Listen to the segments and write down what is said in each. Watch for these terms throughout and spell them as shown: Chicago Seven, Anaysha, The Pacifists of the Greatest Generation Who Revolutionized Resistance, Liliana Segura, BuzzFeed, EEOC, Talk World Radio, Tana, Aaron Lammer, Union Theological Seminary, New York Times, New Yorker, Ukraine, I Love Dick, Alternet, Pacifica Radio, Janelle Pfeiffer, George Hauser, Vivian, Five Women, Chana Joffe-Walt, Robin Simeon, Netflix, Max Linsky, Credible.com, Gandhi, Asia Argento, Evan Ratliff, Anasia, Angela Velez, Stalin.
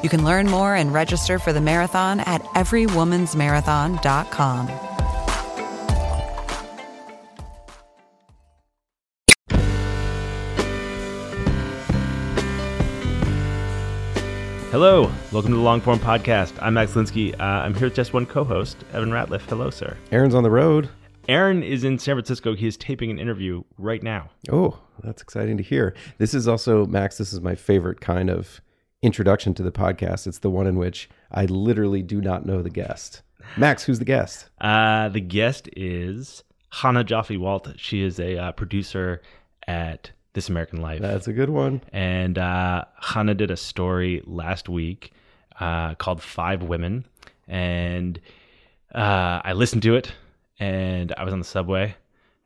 You can learn more and register for the marathon at everywomansmarathon.com. Hello, welcome to the Longform Podcast. I'm Max Linsky. I'm here with just one co-host, Evan Ratliff. Hello, sir. Aaron's on the road. Aaron is in San Francisco. He is taping an interview right now. Oh, that's exciting to hear. This is also, Max, this is my favorite kind of introduction to the podcast. It's the one in which I literally do not know the guest. Max, who's the guest? The guest is Chana Joffe-Walt. She is a producer at This American Life. That's a good one. And Chana did a story last week called 5 Women. And I listened to it, and I was on the subway,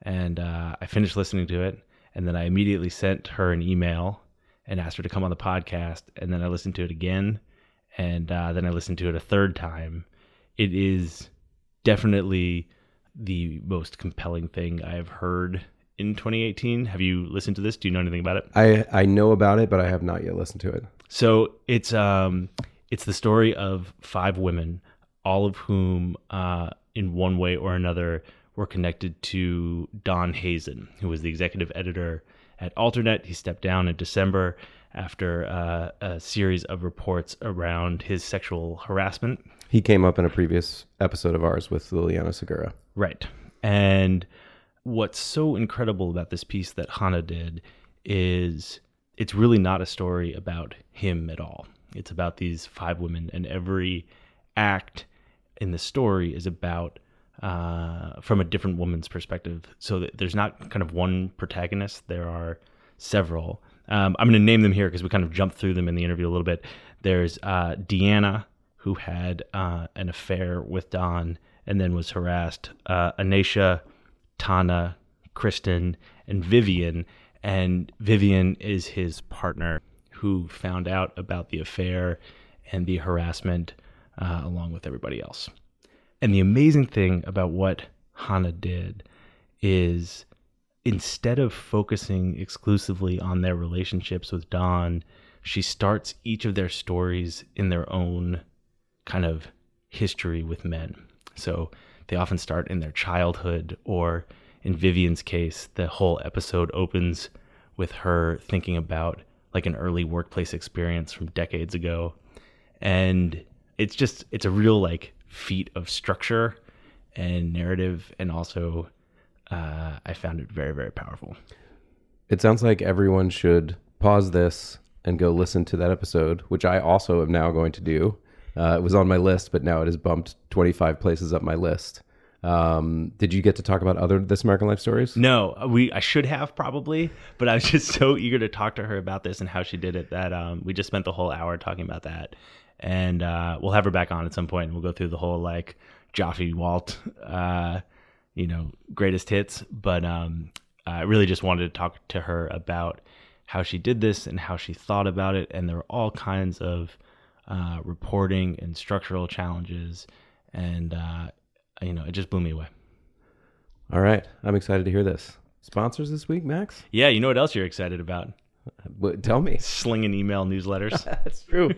and I finished listening to it. And then I immediately sent her an email and asked her to come on the podcast. And then I listened to it again. And then I listened to it a third time. It is definitely the most compelling thing I have heard in 2018. Have you listened to this? Do you know anything about it? I know about it, but I have not yet listened to it. So it's the story of 5 women, all of whom in one way or another were connected to Don Hazen, who was the executive editor at Alternet. He stepped down in December after a series of reports around his sexual harassment. He came up in a previous episode of ours with Liliana Segura. Right. And what's so incredible about this piece that Chana did is it's really not a story about him at all. It's about these 5 women, and every act in the story is about from a different woman's perspective. So that there's not kind of one protagonist. There are several. I'm going to name them here because we kind of jumped through them in the interview a little bit. There's Deanna, who had an affair with Don and then was harassed. Anaysha, Tana, Kristen, and Vivian. And Vivian is his partner, who found out about the affair and the harassment along with everybody else. And the amazing thing about what Chana did is, instead of focusing exclusively on their relationships with Don, she starts each of their stories in their own kind of history with men. So they often start in their childhood, or in Vivian's case, the whole episode opens with her thinking about like an early workplace experience from decades ago. And it's a real like feat of structure and narrative, and also I found it very, very powerful. It sounds like everyone should pause this and go listen to that episode, which I also am now going to do. It was on my list, but now it has bumped 25 places up my list. Did you get to talk about other This American Life stories? No, I should have probably, but I was just so eager to talk to her about this and how she did it that we just spent the whole hour talking about that. And we'll have her back on at some point, and we'll go through the whole like Joffe-Walt, greatest hits. But I really just wanted to talk to her about how she did this and how she thought about it. And there were all kinds of reporting and structural challenges, and it just blew me away. All right, I'm excited to hear this. Sponsors this week, Max? Yeah, you know what else you're excited about? Tell me. Slinging email newsletters. That's true.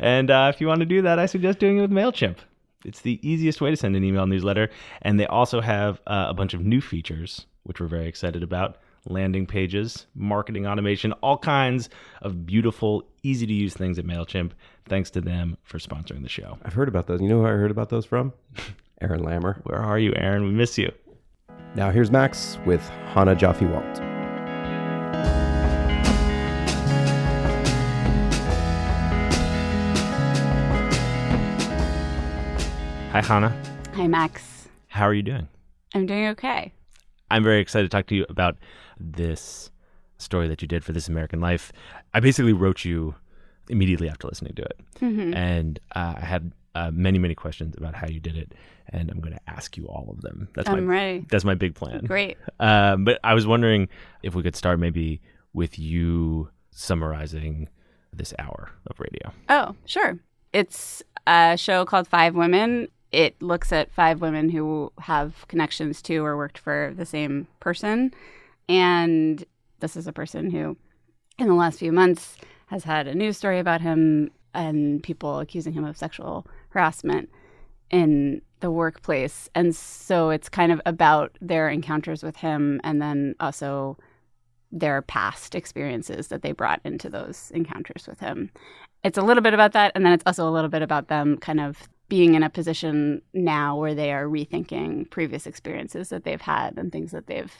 And if you want to do that, I suggest doing it with MailChimp. It's the easiest way to send an email newsletter. And they also have a bunch of new features, which we're very excited about. Landing pages, marketing automation, all kinds of beautiful, easy-to-use things at MailChimp. Thanks to them for sponsoring the show. I've heard about those. You know who I heard about those from? Aaron Lammer. Where are you, Aaron? We miss you. Now here's Max with Chana Joffe-Walt. Hi, Chana. Hi, Max. How are you doing? I'm doing okay. I'm very excited to talk to you about this story that you did for This American Life. I basically wrote you immediately after listening to it. Mm-hmm. And I had many, many questions about how you did it, and I'm going to ask you all of them. That's my big plan. Great. But I was wondering if we could start maybe with you summarizing this hour of radio. Oh, sure. It's a show called Five Women. It looks at five women who have connections to or worked for the same person. And this is a person who, in the last few months, has had a news story about him and people accusing him of sexual harassment in the workplace. And so it's kind of about their encounters with him and then also their past experiences that they brought into those encounters with him. It's a little bit about that, and then it's also a little bit about them kind of being in a position now where they are rethinking previous experiences that they've had and things that they've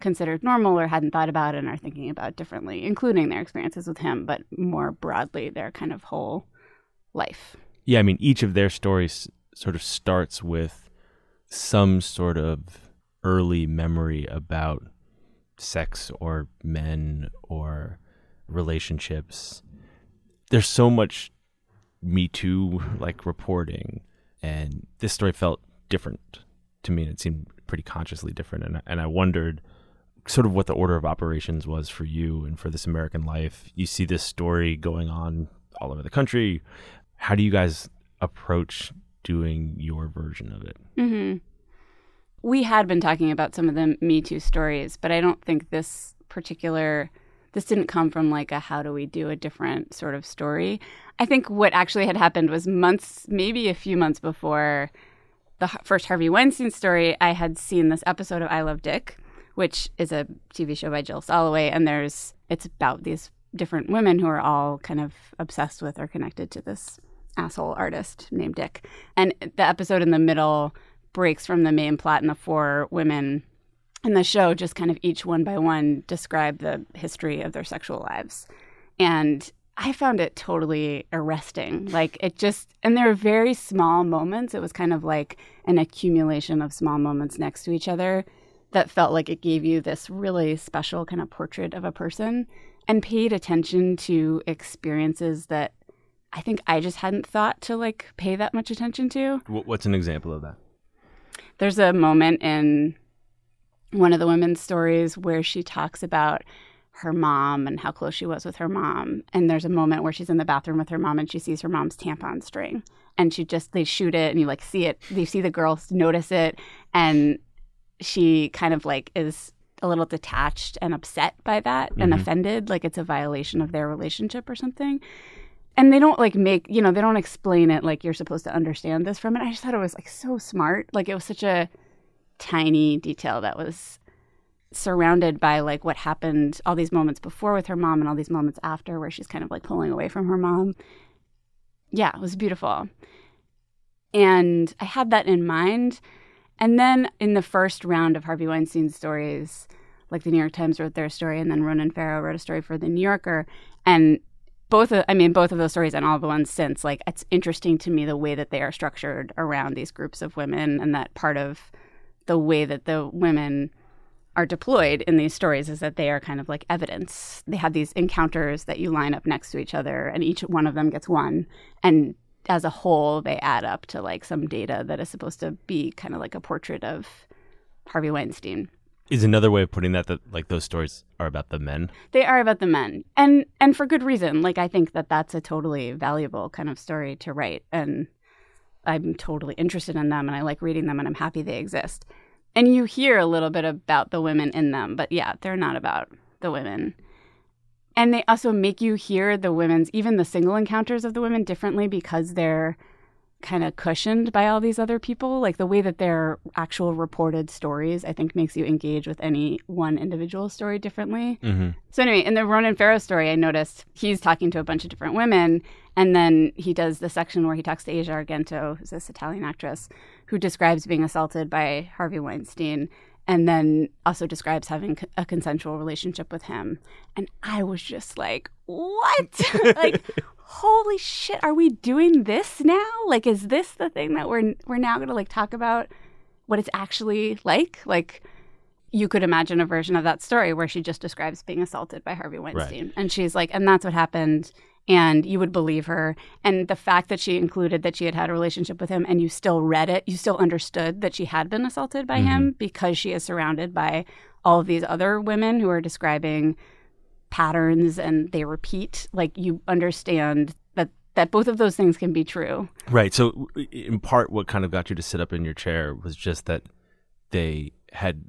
considered normal or hadn't thought about and are thinking about differently, including their experiences with him, but more broadly, their kind of whole life. Yeah, I mean, each of their stories sort of starts with some sort of early memory about sex or men or relationships. There's so much Me Too like reporting, and this story felt different to me, and it seemed pretty consciously different, and I wondered sort of what the order of operations was for you and for This American Life. You see this story going on all over the country. How do you guys approach doing your version of it? Mm-hmm. We had been talking about some of the Me Too stories, but I don't think this didn't come from like a how do we do a different sort of story. I think what actually had happened was months, maybe a few months before the first Harvey Weinstein story, I had seen this episode of I Love Dick, which is a TV show by Jill Soloway, and it's about these different women who are all kind of obsessed with or connected to this asshole artist named Dick. And the episode in the middle breaks from the main plot, and the four women in the show just kind of each one by one describe the history of their sexual lives. And I found it totally arresting. Like and there were very small moments. It was kind of like an accumulation of small moments next to each other that felt like it gave you this really special kind of portrait of a person, and paid attention to experiences that I think I just hadn't thought to like pay that much attention to. What's an example of that? There's a moment in one of the women's stories where she talks about her mom and how close she was with her mom. And there's a moment where she's in the bathroom with her mom and she sees her mom's tampon string. And they shoot it, and you like see it. You see the girls notice it. And she kind of like is a little detached and upset by that, mm-hmm. and offended. Like it's a violation of their relationship or something. And they don't like they don't explain it like you're supposed to understand this from it. I just thought it was like so smart. Like it was such a tiny detail that was surrounded by like what happened all these moments before with her mom and all these moments after where she's kind of like pulling away from her mom. Yeah, it was beautiful. And I had that in mind. And then in the first round of Harvey Weinstein stories, like the New York Times wrote their story, and then Ronan Farrow wrote a story for the New Yorker. And both of those stories and all the ones since, like it's interesting to me the way that they are structured around these groups of women, and that part of the way that the women are deployed in these stories is that they are kind of like evidence. They have these encounters that you line up next to each other, and each one of them gets one. And as a whole, they add up to like some data that is supposed to be kind of like a portrait of Harvey Weinstein. Is another way of putting that like those stories are about the men? They are about the men. And for good reason. Like I think that that's a totally valuable kind of story to write, and I'm totally interested in them, and I like reading them, and I'm happy they exist. And you hear a little bit about the women in them, but yeah, they're not about the women. And they also make you hear even the single encounters of the women differently, because they're kind of cushioned by all these other people. Like the way that their actual reported stories, I think, makes you engage with any one individual story differently. Mm-hmm. So anyway, in the Ronan Farrow story, I noticed he's talking to a bunch of different women, and then he does the section where he talks to Asia Argento, who's this Italian actress who describes being assaulted by Harvey Weinstein, and then also describes having a consensual relationship with him. And I was just like, what? Like, holy shit, are we doing this now? Like, is this the thing that we're now going to like talk about what it's actually like? Like, you could imagine a version of that story where she just describes being assaulted by Harvey Weinstein. Right. And she's like, and that's what happened. and you would believe her. And the fact that she included that she had had a relationship with him and you still read it, you still understood that she had been assaulted by him because she is surrounded by all of these other women who are describing patterns and they repeat. Like, you understand that both of those things can be true. Right. So in part, what kind of got you to sit up in your chair was just that they had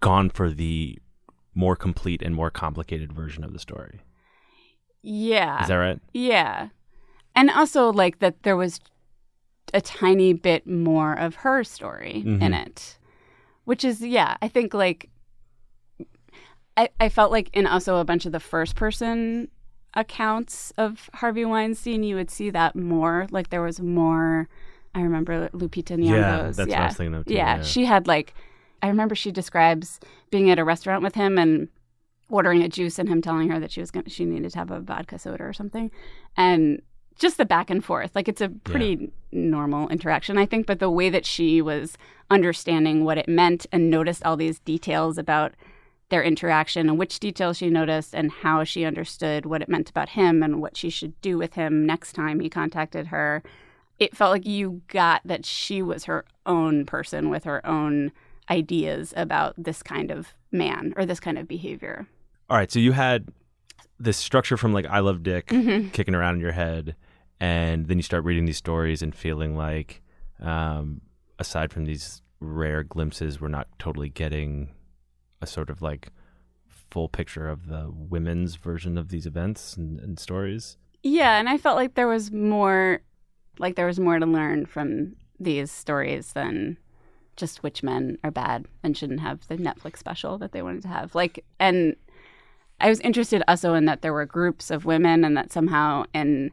gone for the more complete and more complicated version of the story. Yeah. Is that right? Yeah. And also, like, that there was a tiny bit more of her story in it, which is, yeah, I think, like, I felt like in also a bunch of the first person accounts of Harvey Weinstein, you would see that more. Like, there was more. I remember Lupita Nyong'o's. Yeah, that's what I was thinking of too. Yeah, she had, like, I remember she describes being at a restaurant with him and ordering a juice and him telling her that she needed to have a vodka soda or something, and just the back and forth. Like, it's a pretty normal interaction, I think. But the way that she was understanding what it meant and noticed all these details about their interaction and which details she noticed and how she understood what it meant about him and what she should do with him next time he contacted her. It felt like you got that she was her own person with her own ideas about this kind of man or this kind of behavior. All right. So you had this structure from, like, I Love Dick kicking around in your head, and then you start reading these stories and feeling like, aside from these rare glimpses, we're not totally getting a sort of, like, full picture of the women's version of these events and stories. Yeah, and I felt like there was more to learn from these stories than just which men are bad and shouldn't have the Netflix special that they wanted to have. Like, and I was interested also in that there were groups of women, and that somehow in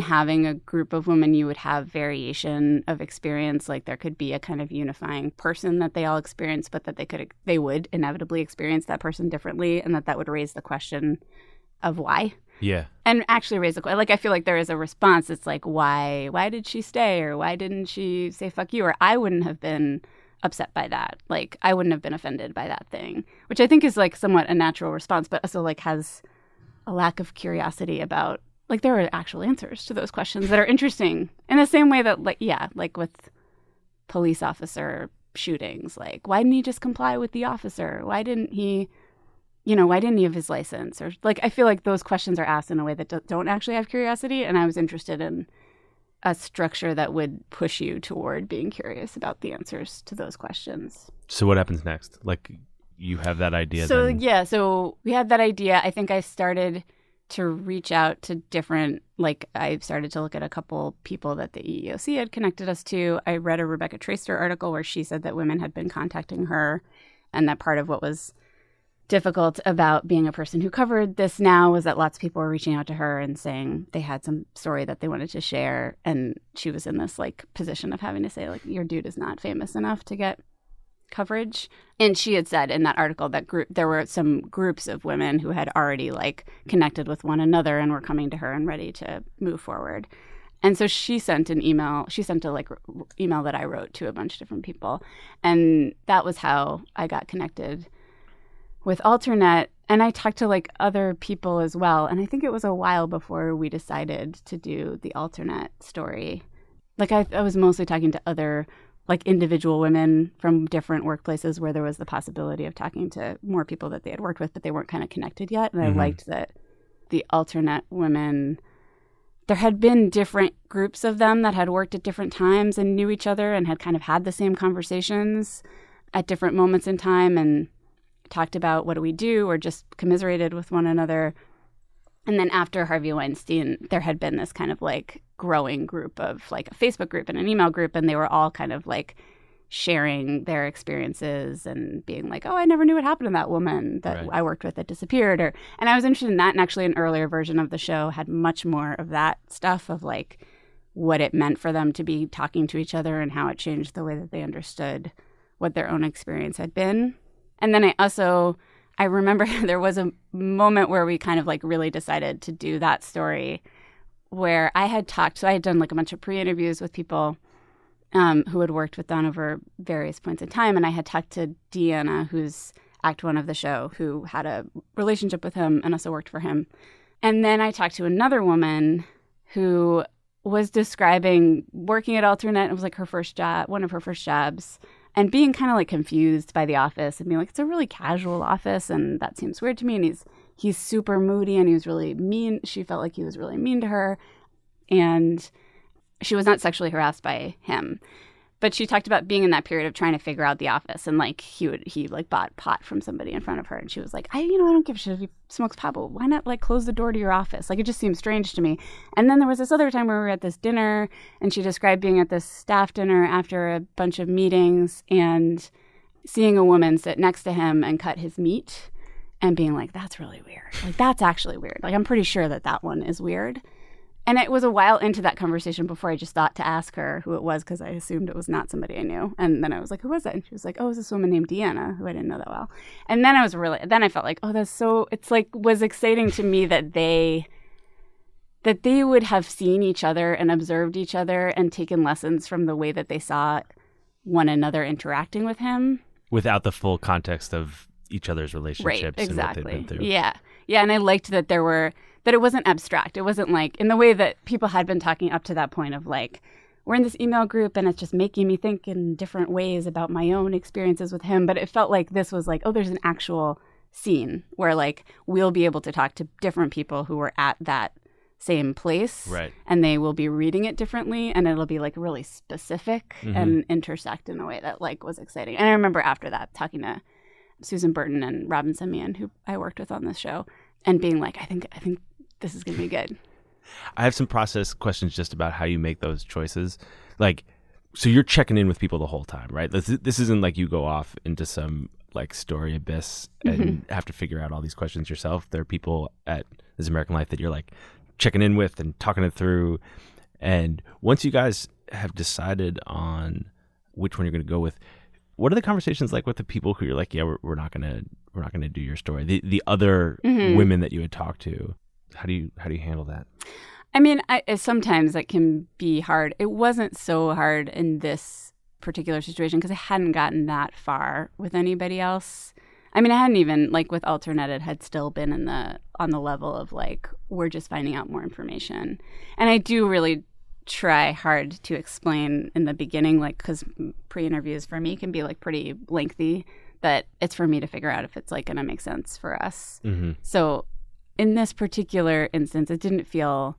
having a group of women, you would have variation of experience. Like, there could be a kind of unifying person that they all experience, but that they would inevitably experience that person differently, and that would raise the question of why. Yeah. And actually raise the question. Like, I feel like there is a response. It's like, why did she stay? Or why didn't she say fuck you? Or I wouldn't have been upset by that. Like, I wouldn't have been offended by that thing, which I think is, like, somewhat a natural response, but also, like, has a lack of curiosity about, like, there are actual answers to those questions that are interesting in the same way that, like, yeah, like with police officer shootings, like, why didn't he just comply with the officer? Why didn't he, you know, why didn't he have his license? Or, like, I feel like those questions are asked in a way that don't actually have curiosity. And I was interested in a structure that would push you toward being curious about the answers to those questions. So what happens next? Like, you have that idea. So, then... yeah. So we had that idea. I think I started to reach out to different, like, I started to look at a couple people that the EEOC had connected us to. I read a Rebecca Traister article where she said that women had been contacting her, and that part of what was difficult about being a person who covered this now was that lots of people were reaching out to her and saying they had some story that they wanted to share, and she was in this, like, position of having to say, like, your dude is not famous enough to get coverage. And she had said in that article that there were some groups of women who had already, like, connected with one another and were coming to her and ready to move forward. And so she sent an email. She sent a, like, email that I wrote to a bunch of different people. And that was how I got connected with Alternet. And I talked to, like, other people as well. And I think it was a while before we decided to do the Alternet story. Like, I was mostly talking to other, like, individual women from different workplaces where there was the possibility of talking to more people that they had worked with, but they weren't kind of connected yet. And I liked that the Alternet women, there had been different groups of them that had worked at different times and knew each other and had kind of had the same conversations at different moments in time and talked about what do we do or just commiserated with one another. And then after Harvey Weinstein, there had been this kind of, like, growing group of, like, a Facebook group and an email group, and they were all kind of, like, sharing their experiences and being like, oh, I never knew what happened to that woman that I worked with that disappeared. And I was interested in that, and actually an earlier version of the show had much more of that stuff of, like, what it meant for them to be talking to each other and how it changed the way that they understood what their own experience had been. And then I remember there was a moment where we kind of, like, really decided to do that story where I had talked. So I had done, like, a bunch of pre-interviews with people who had worked with Don over various points in time. And I had talked to Deanna, who's Act One of the show, who had a relationship with him and also worked for him. And then I talked to another woman who was describing working at Alternet. It was like her first job, one of her first jobs, and being kind of like confused by the office and being like, it's a really casual office and that seems weird to me. And he's super moody and he was really mean. She felt like he was really mean to her. And she was not sexually harassed by him. But she talked about being in that period of trying to figure out the office, and like he bought pot from somebody in front of her, and she was like, I don't give a shit if he smokes pot, but why not like close the door to your office? Like, it just seems strange to me. And then there was this other time where we were at this dinner, and she described being at this staff dinner after a bunch of meetings and seeing a woman sit next to him and cut his meat, and being like, that's really weird. Like, that's actually weird. Like, I'm pretty sure that one is weird. And it was a while into that conversation before I just thought to ask her who it was, because I assumed it was not somebody I knew. And then I was like, who was it? And she was like, oh, it was this woman named Deanna, who I didn't know that well. And then I felt like, oh, that's so, it's like, was exciting to me that they would have seen each other and observed each other and taken lessons from the way that they saw one another interacting with him. Without the full context of each other's relationships, right, exactly. And what they've been through. Yeah. Yeah, and I liked that that it wasn't abstract. It wasn't like in the way that people had been talking up to that point of like, we're in this email group and it's just making me think in different ways about my own experiences with him. But it felt like this was like, oh, there's an actual scene where like we'll be able to talk to different people who were at that same place. Right. And they will be reading it differently, and it'll be like really specific and intersect in a way that like was exciting. And I remember after that talking to Susan Burton and Robin Simeon, who I worked with on this show, and being like, I think this is going to be good. I have some process questions just about how you make those choices. Like, so you're checking in with people the whole time, right? This isn't like you go off into some like story abyss and have to figure out all these questions yourself. There are people at This American Life that you're like checking in with and talking it through. And once you guys have decided on which one you're going to go with, what are the conversations like with the people who you're like, yeah, we're not going to do your story? The other women that you had talked to. How do you handle that? I mean, sometimes that can be hard. It wasn't so hard in this particular situation because I hadn't gotten that far with anybody else. I mean, I hadn't even, like with Alternet, it had still been on the level of like, we're just finding out more information. And I do really try hard to explain in the beginning, like, because pre-interviews for me can be like pretty lengthy, but it's for me to figure out if it's like going to make sense for us. So in this particular instance, it didn't feel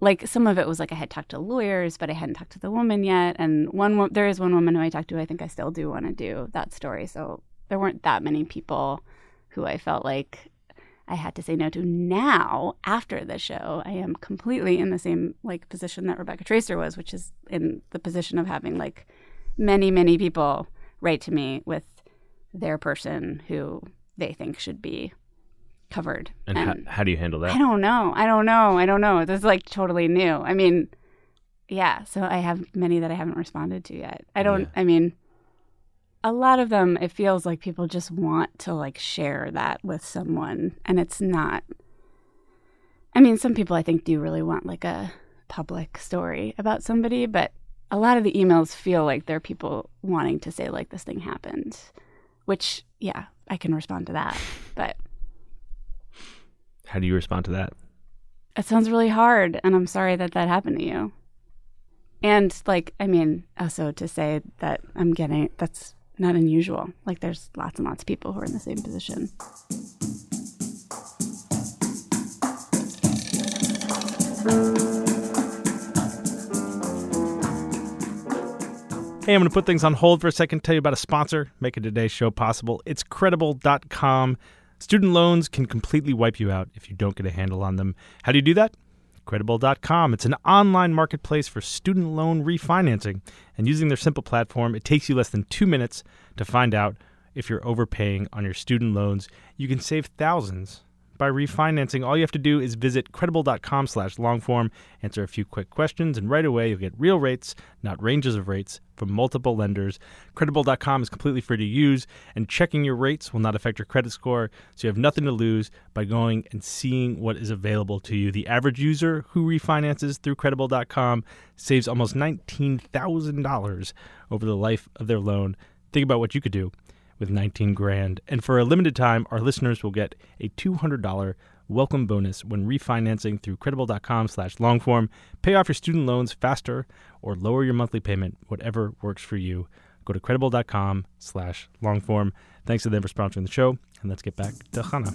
like, some of it was like I had talked to lawyers, but I hadn't talked to the woman yet. And there is one woman who I talked to, I think I still do want to do that story. So there weren't that many people who I felt like I had to say no to. Now, after the show, I am completely in the same like position that Rebecca Traister was, which is in the position of having like many, many people write to me with their person who they think should be covered. And how do you handle that? I don't know. This is like totally new. I mean, yeah. So I have many that I haven't responded to yet. I mean, a lot of them, it feels like people just want to like share that with someone, and it's not. I mean, some people I think do really want like a public story about somebody, but a lot of the emails feel like they're people wanting to say like this thing happened, which, yeah, I can respond to that. But how do you respond to that? It sounds really hard, and I'm sorry that happened to you. And like, I mean, also to say that that's not unusual. Like, there's lots and lots of people who are in the same position. Hey, I'm going to put things on hold for a second, tell you about a sponsor making today's show possible. It's Credible.com. Student loans can completely wipe you out if you don't get a handle on them. How do you do that? Credible.com. It's an online marketplace for student loan refinancing. And using their simple platform, it takes you less than 2 minutes to find out if you're overpaying on your student loans. You can save thousands by refinancing. All you have to do is visit Credible.com/longform, answer a few quick questions, and right away you'll get real rates, not ranges of rates, from multiple lenders. Credible.com is completely free to use, and checking your rates will not affect your credit score, so you have nothing to lose by going and seeing what is available to you. The average user who refinances through Credible.com saves almost $19,000 over the life of their loan. Think about what you could do with $19,000. And for a limited time, our listeners will get a $200 welcome bonus when refinancing through Credible.com/longform. Pay off your student loans faster or lower your monthly payment, whatever works for you. Go to Credible.com/longform. Thanks to them for sponsoring the show, and let's get back to Chana.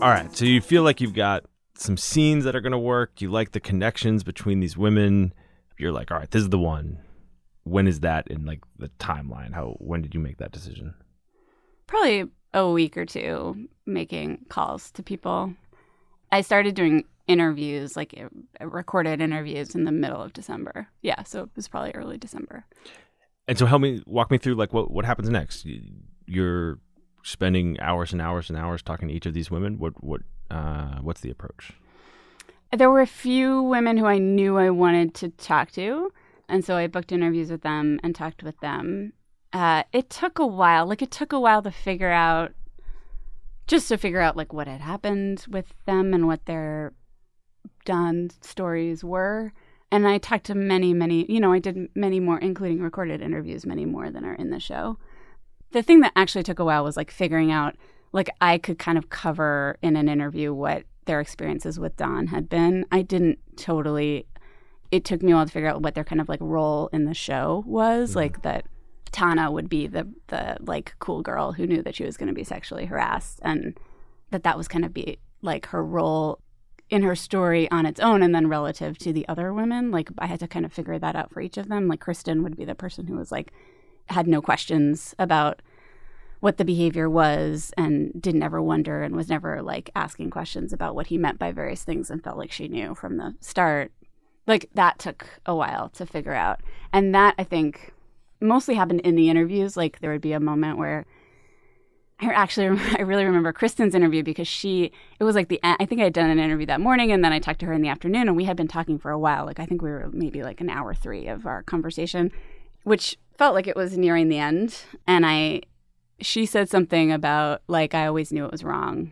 All right, so you feel like you've got some scenes that are going to work. You like the connections between these women. You're like, all right, this is the one. When is that in like the timeline? When did you make that decision? Probably a week or two, making calls to people. I started doing interviews, like recorded interviews, in the middle of December. Yeah, so it was probably early December. And so walk me through like what happens next. You're spending hours and hours and hours talking to each of these women. What's the approach? There were a few women who I knew I wanted to talk to, and so I booked interviews with them and talked with them. It took a while. Like, it took a while to figure out like what had happened with them and what their done stories were. And I talked to many, I did many more, including recorded interviews, many more than are in the show. The thing that actually took a while was like figuring out, like, I could kind of cover in an interview what their experiences with Don had been. It took me a while to figure out what their kind of like role in the show was, mm-hmm. like that Tana would be the like cool girl who knew that she was going to be sexually harassed, and that was kind of be like her role in her story on its own, and then relative to the other women. Like, I had to kind of figure that out for each of them. Like, Kristen would be the person who was like, had no questions about what the behavior was and didn't ever wonder and was never like asking questions about what he meant by various things and felt like she knew from the start. Like, that took a while to figure out. And that, I think, mostly happened in the interviews. Like, there would be a moment where I really remember Kristen's interview, because it was like I think I had done an interview that morning, and then I talked to her in the afternoon, and we had been talking for a while. Like, I think we were maybe like an hour three of our conversation, which felt like it was nearing the end. And she said something about like, I always knew it was wrong.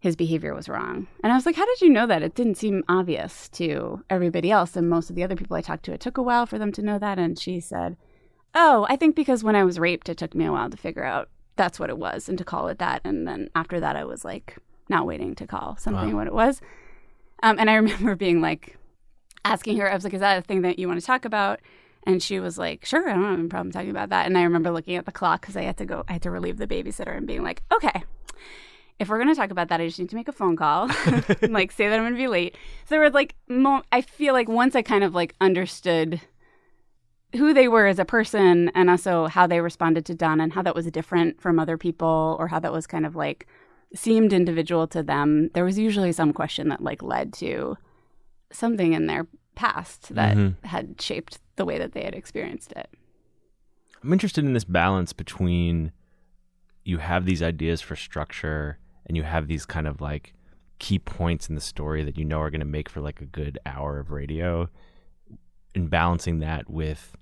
His behavior was wrong. And I was like, how did you know that? It didn't seem obvious to everybody else and most of the other people I talked to. It took a while for them to know that. And she said, oh, I think because when I was raped, it took me a while to figure out that's what it was and to call it that. And then after that, I was like not waiting to call something what it was. And I remember being like, asking her, I was like, is that a thing that you want to talk about? And she was like, sure, I don't have any problem talking about that. And I remember looking at the clock because I had to relieve the babysitter and being like, okay, if we're going to talk about that, I just need to make a phone call and like say that I'm going to be late. So there were like, I feel like once I kind of like understood who they were as a person, and also how they responded to Don and how that was different from other people, or how that was kind of like seemed individual to them, there was usually some question that like led to something in their past that mm-hmm. had shaped the way that they had experienced it. I'm interested in this balance between you have these ideas for structure and you have these kind of like key points in the story that you know are going to make for like a good hour of radio, and balancing that with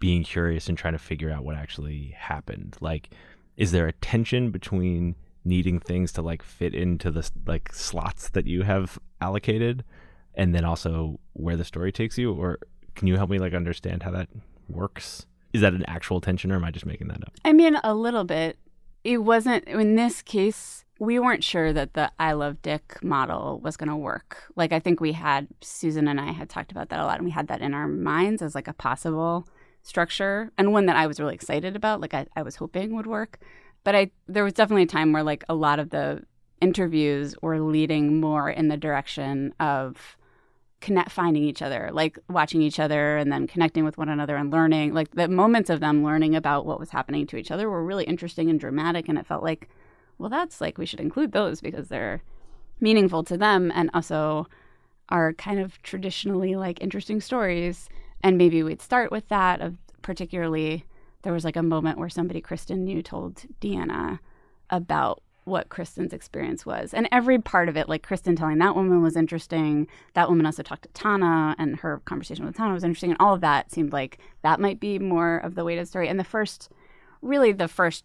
being curious and trying to figure out what actually happened. Like, is there a tension between needing things to like fit into the like slots that you have allocated, and then also where the story takes you? Or can you help me like understand how that works? Is that an actual tension, or am I just making that up? I mean, a little bit. It wasn't, in this case, we weren't sure that the I Love Dick model was going to work. Like, I think Susan and I had talked about that a lot, and we had that in our minds as like a possible structure, and one that I was really excited about, like I was hoping would work. But there was definitely a time where like a lot of the interviews were leading more in the direction of finding each other, like watching each other and then connecting with one another and learning. Like, the moments of them learning about what was happening to each other were really interesting and dramatic, and it felt like, well, that's like, we should include those because they're meaningful to them and also are kind of traditionally like interesting stories. And maybe we'd start with that. Particularly, there was like a moment where somebody Kristen knew told Deanna about what Kristen's experience was. And every part of it, like Kristen telling that woman was interesting. That woman also talked to Tana, and her conversation with Tana was interesting. And all of that seemed like that might be more of the weighted story. And the first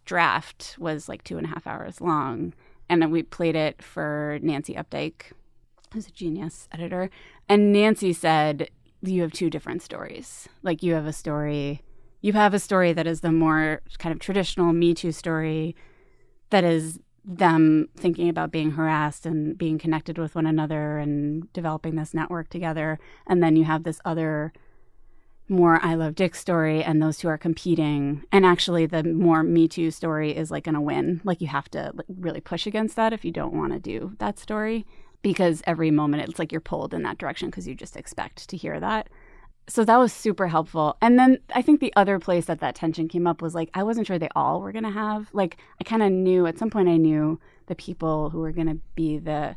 draft was like 2.5 hours long. And then we played it for Nancy Updike, who's a genius editor. And Nancy said, you have two different stories. Like, you have a story that is the more kind of traditional Me Too story that is them thinking about being harassed and being connected with one another and developing this network together. And then you have this other more I Love Dick story, and those two are competing. And actually the more Me Too story is like going to win. Like, you have to really push against that if you don't want to do that story, because every moment it's like you're pulled in that direction because you just expect to hear that. So that was super helpful. And then I think the other place that tension came up was, like, I wasn't sure they all were going to have, like, I kind of knew at some point the people who were going to be the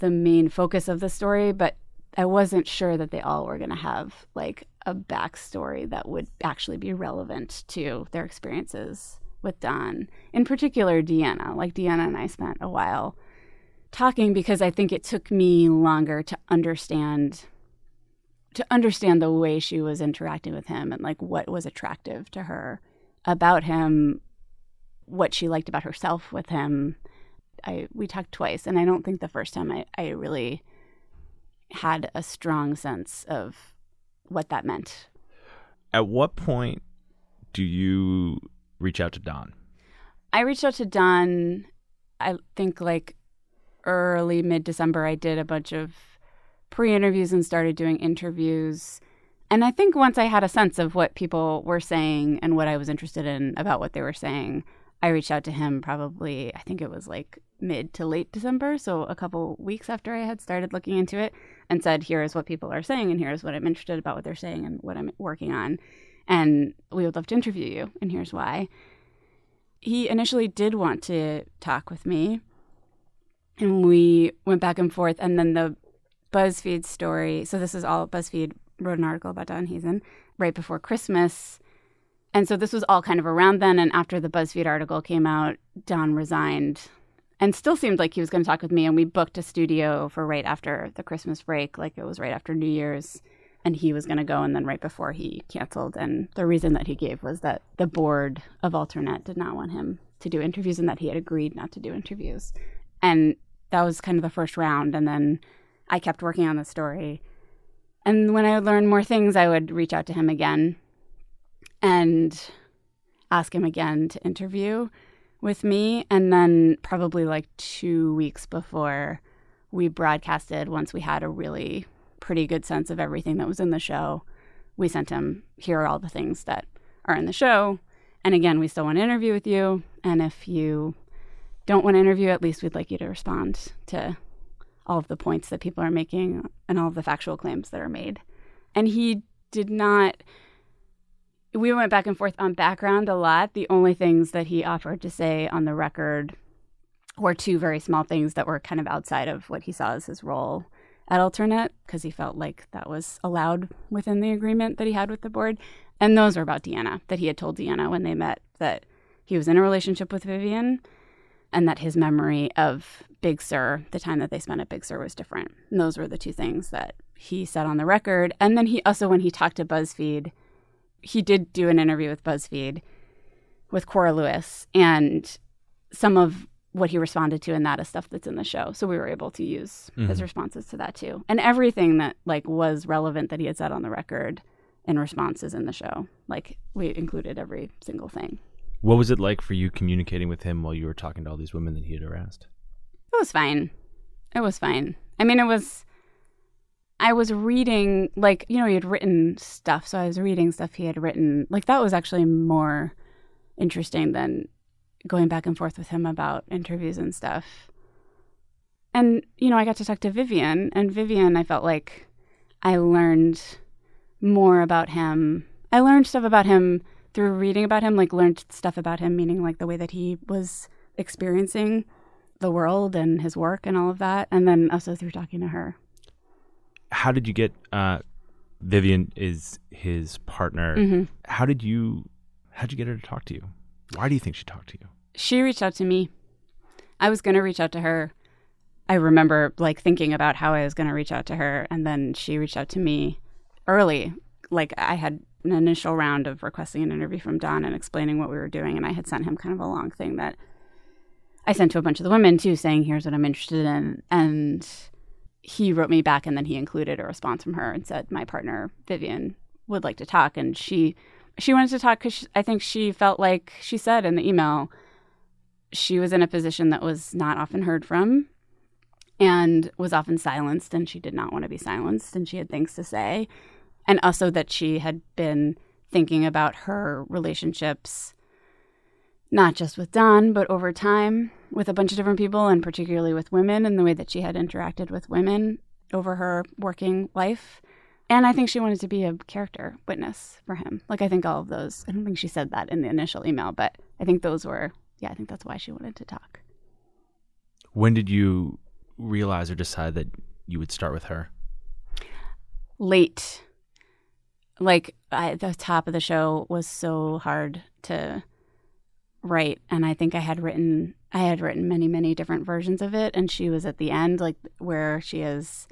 main focus of the story, but I wasn't sure that they all were going to have, like, a backstory that would actually be relevant to their experiences with Don. In particular, Deanna. Like, Deanna and I spent a while talking because I think it took me longer to understand the way she was interacting with him and, like, what was attractive to her about him, what she liked about herself with him. We talked twice, and I don't think the first time I really had a strong sense of what that meant. At what point do you reach out to Don? I reached out to Don, I think, like, early, mid-December. I did a bunch of pre-interviews and started doing interviews. And I think once I had a sense of what people were saying and what I was interested in about what they were saying, I reached out to him probably, I think it was like mid to late December, so a couple weeks after I had started looking into it, and said, here is what people are saying and here is what I'm interested about what they're saying and what I'm working on. And we would love to interview you, and here's why. He initially did want to talk with me, and we went back and forth, and then the BuzzFeed story. So this is all BuzzFeed wrote an article about Don Hazen right before Christmas. And so this was all kind of around then. And after the BuzzFeed article came out, Don resigned and still seemed like he was going to talk with me. And we booked a studio for right after the Christmas break. Like, it was right after New Year's, and he was going to go. And then right before, he canceled. And the reason that he gave was that the board of Alternet did not want him to do interviews and that he had agreed not to do interviews. And that was kind of the first round. And then I kept working on the story. And when I would learn more things, I would reach out to him again and ask him again to interview with me. And then probably like 2 weeks before we broadcasted, once we had a really pretty good sense of everything that was in the show, we sent him, here are all the things that are in the show. And again, we still want to interview with you. And if you don't want to interview, at least we'd like you to respond to all of the points that people are making and all of the factual claims that are made. And he did not, we went back and forth on background a lot. The only things that he offered to say on the record were two very small things that were kind of outside of what he saw as his role at Alternet, because he felt like that was allowed within the agreement that he had with the board. And those were about Deanna, that he had told Deanna when they met that he was in a relationship with Vivian, and that his memory of Big Sur, the time that they spent at Big Sur, was different. And those were the two things that he said on the record. And then he also, when he talked to BuzzFeed, he did do an interview with BuzzFeed with Cora Lewis. And some of what he responded to in that is stuff that's in the show. So we were able to use his responses to that too. And everything that like was relevant that he had said on the record in responses in the show, like we included every single thing. What was it like for you communicating with him while you were talking to all these women that he had harassed? It was fine. I mean, I was reading, like, you know, he had written stuff. So I was reading stuff he had written. Like, that was actually more interesting than going back and forth with him about interviews and stuff. And, you know, I got to talk to Vivian. And Vivian, I felt like I learned more about him. I learned stuff about him through reading about him, like learned stuff about him, meaning like the way that he was experiencing the world and his work and all of that. And then also through talking to her. How did you get, Vivian is his partner. Mm-hmm. How'd you get her to talk to you? Why do you think she talked to you? She reached out to me. I was going to reach out to her. I remember like thinking about how I was going to reach out to her. And then she reached out to me early. Like I had an initial round of requesting an interview from Don and explaining what we were doing. And I had sent him kind of a long thing that I sent to a bunch of the women too, saying, here's what I'm interested in. And he wrote me back, and then he included a response from her and said, my partner, Vivian, would like to talk. And she wanted to talk because I think she felt like, she said in the email, she was in a position that was not often heard from and was often silenced, and she did not want to be silenced, and she had things to say. And also that she had been thinking about her relationships, not just with Don, but over time with a bunch of different people, and particularly with women, and the way that she had interacted with women over her working life. And I think she wanted to be a character witness for him. Like, I think all of those, I don't think she said that in the initial email, but I think those were, yeah, I think that's why she wanted to talk. When did you realize or decide that you would start with her? Late. Like, the top of the show was so hard to write, and I think I had written many, many different versions of it, and she was at the end, like, where she is.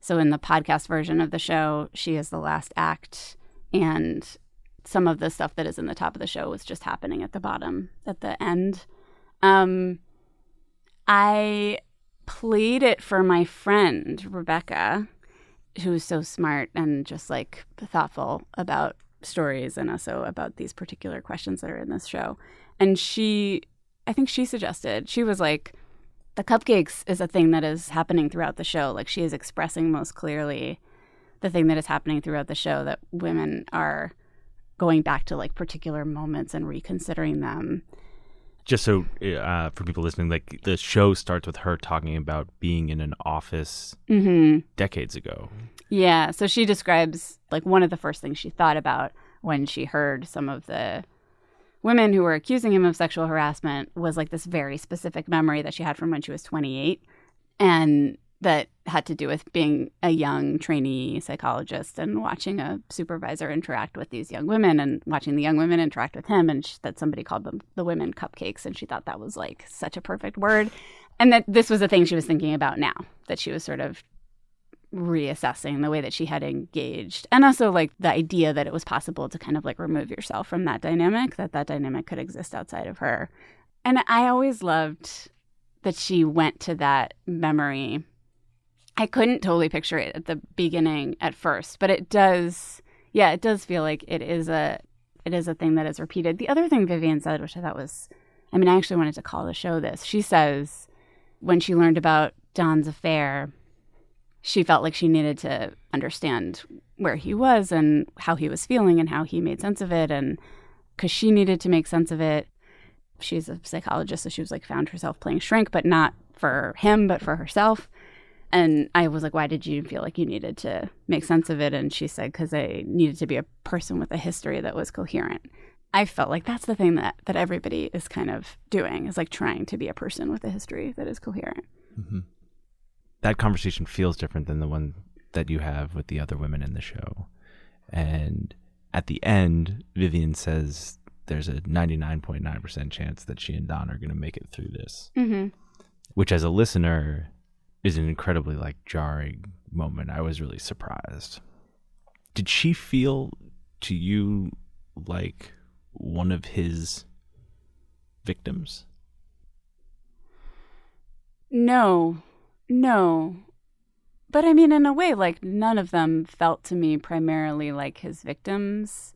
So in the podcast version of the show, she is the last act, and some of the stuff that is in the top of the show was just happening at the bottom, at the end. I played it for my friend, Rebecca, who is so smart and just, like, thoughtful about stories and also about these particular questions that are in this show. And I think she suggested, she was like, the cupcakes is a thing that is happening throughout the show. Like, she is expressing most clearly the thing that is happening throughout the show, that women are going back to, like, particular moments and reconsidering them. Just so for people listening, like, the show starts with her talking about being in an office decades ago. Yeah. So she describes, like, one of the first things she thought about when she heard some of the women who were accusing him of sexual harassment was, like, this very specific memory that she had from when she was 28, and that had to do with being a young trainee psychologist and watching a supervisor interact with these young women and watching the young women interact with him, and that somebody called them the women cupcakes, and she thought that was, like, such a perfect word, and that this was the thing she was thinking about now, that she was sort of reassessing the way that she had engaged, and also, like, the idea that it was possible to kind of, like, remove yourself from that dynamic, that dynamic could exist outside of her. And I always loved that she went to that memory. I couldn't totally picture it at the beginning at first, but it does feel like it is a thing that is repeated. The other thing Vivian said, which I thought was, I mean, I actually wanted to call the show this. She says when she learned about Don's affair, she felt like she needed to understand where he was and how he was feeling and how he made sense of it, and because she needed to make sense of it. She's a psychologist, so she was, like, found herself playing shrink, but not for him, but for herself. And I was like, why did you feel like you needed to make sense of it? And she said, because I needed to be a person with a history that was coherent. I felt like that's the thing that everybody is kind of doing, is, like, trying to be a person with a history that is coherent. Mm-hmm. That conversation feels different than the one that you have with the other women in the show. And at the end, Vivian says there's a 99.9% chance that she and Don are going to make it through this, which as a listener is an incredibly, like, jarring moment. I was really surprised. Did she feel to you like one of his victims? No, but I mean, in a way, like, none of them felt to me primarily like his victims.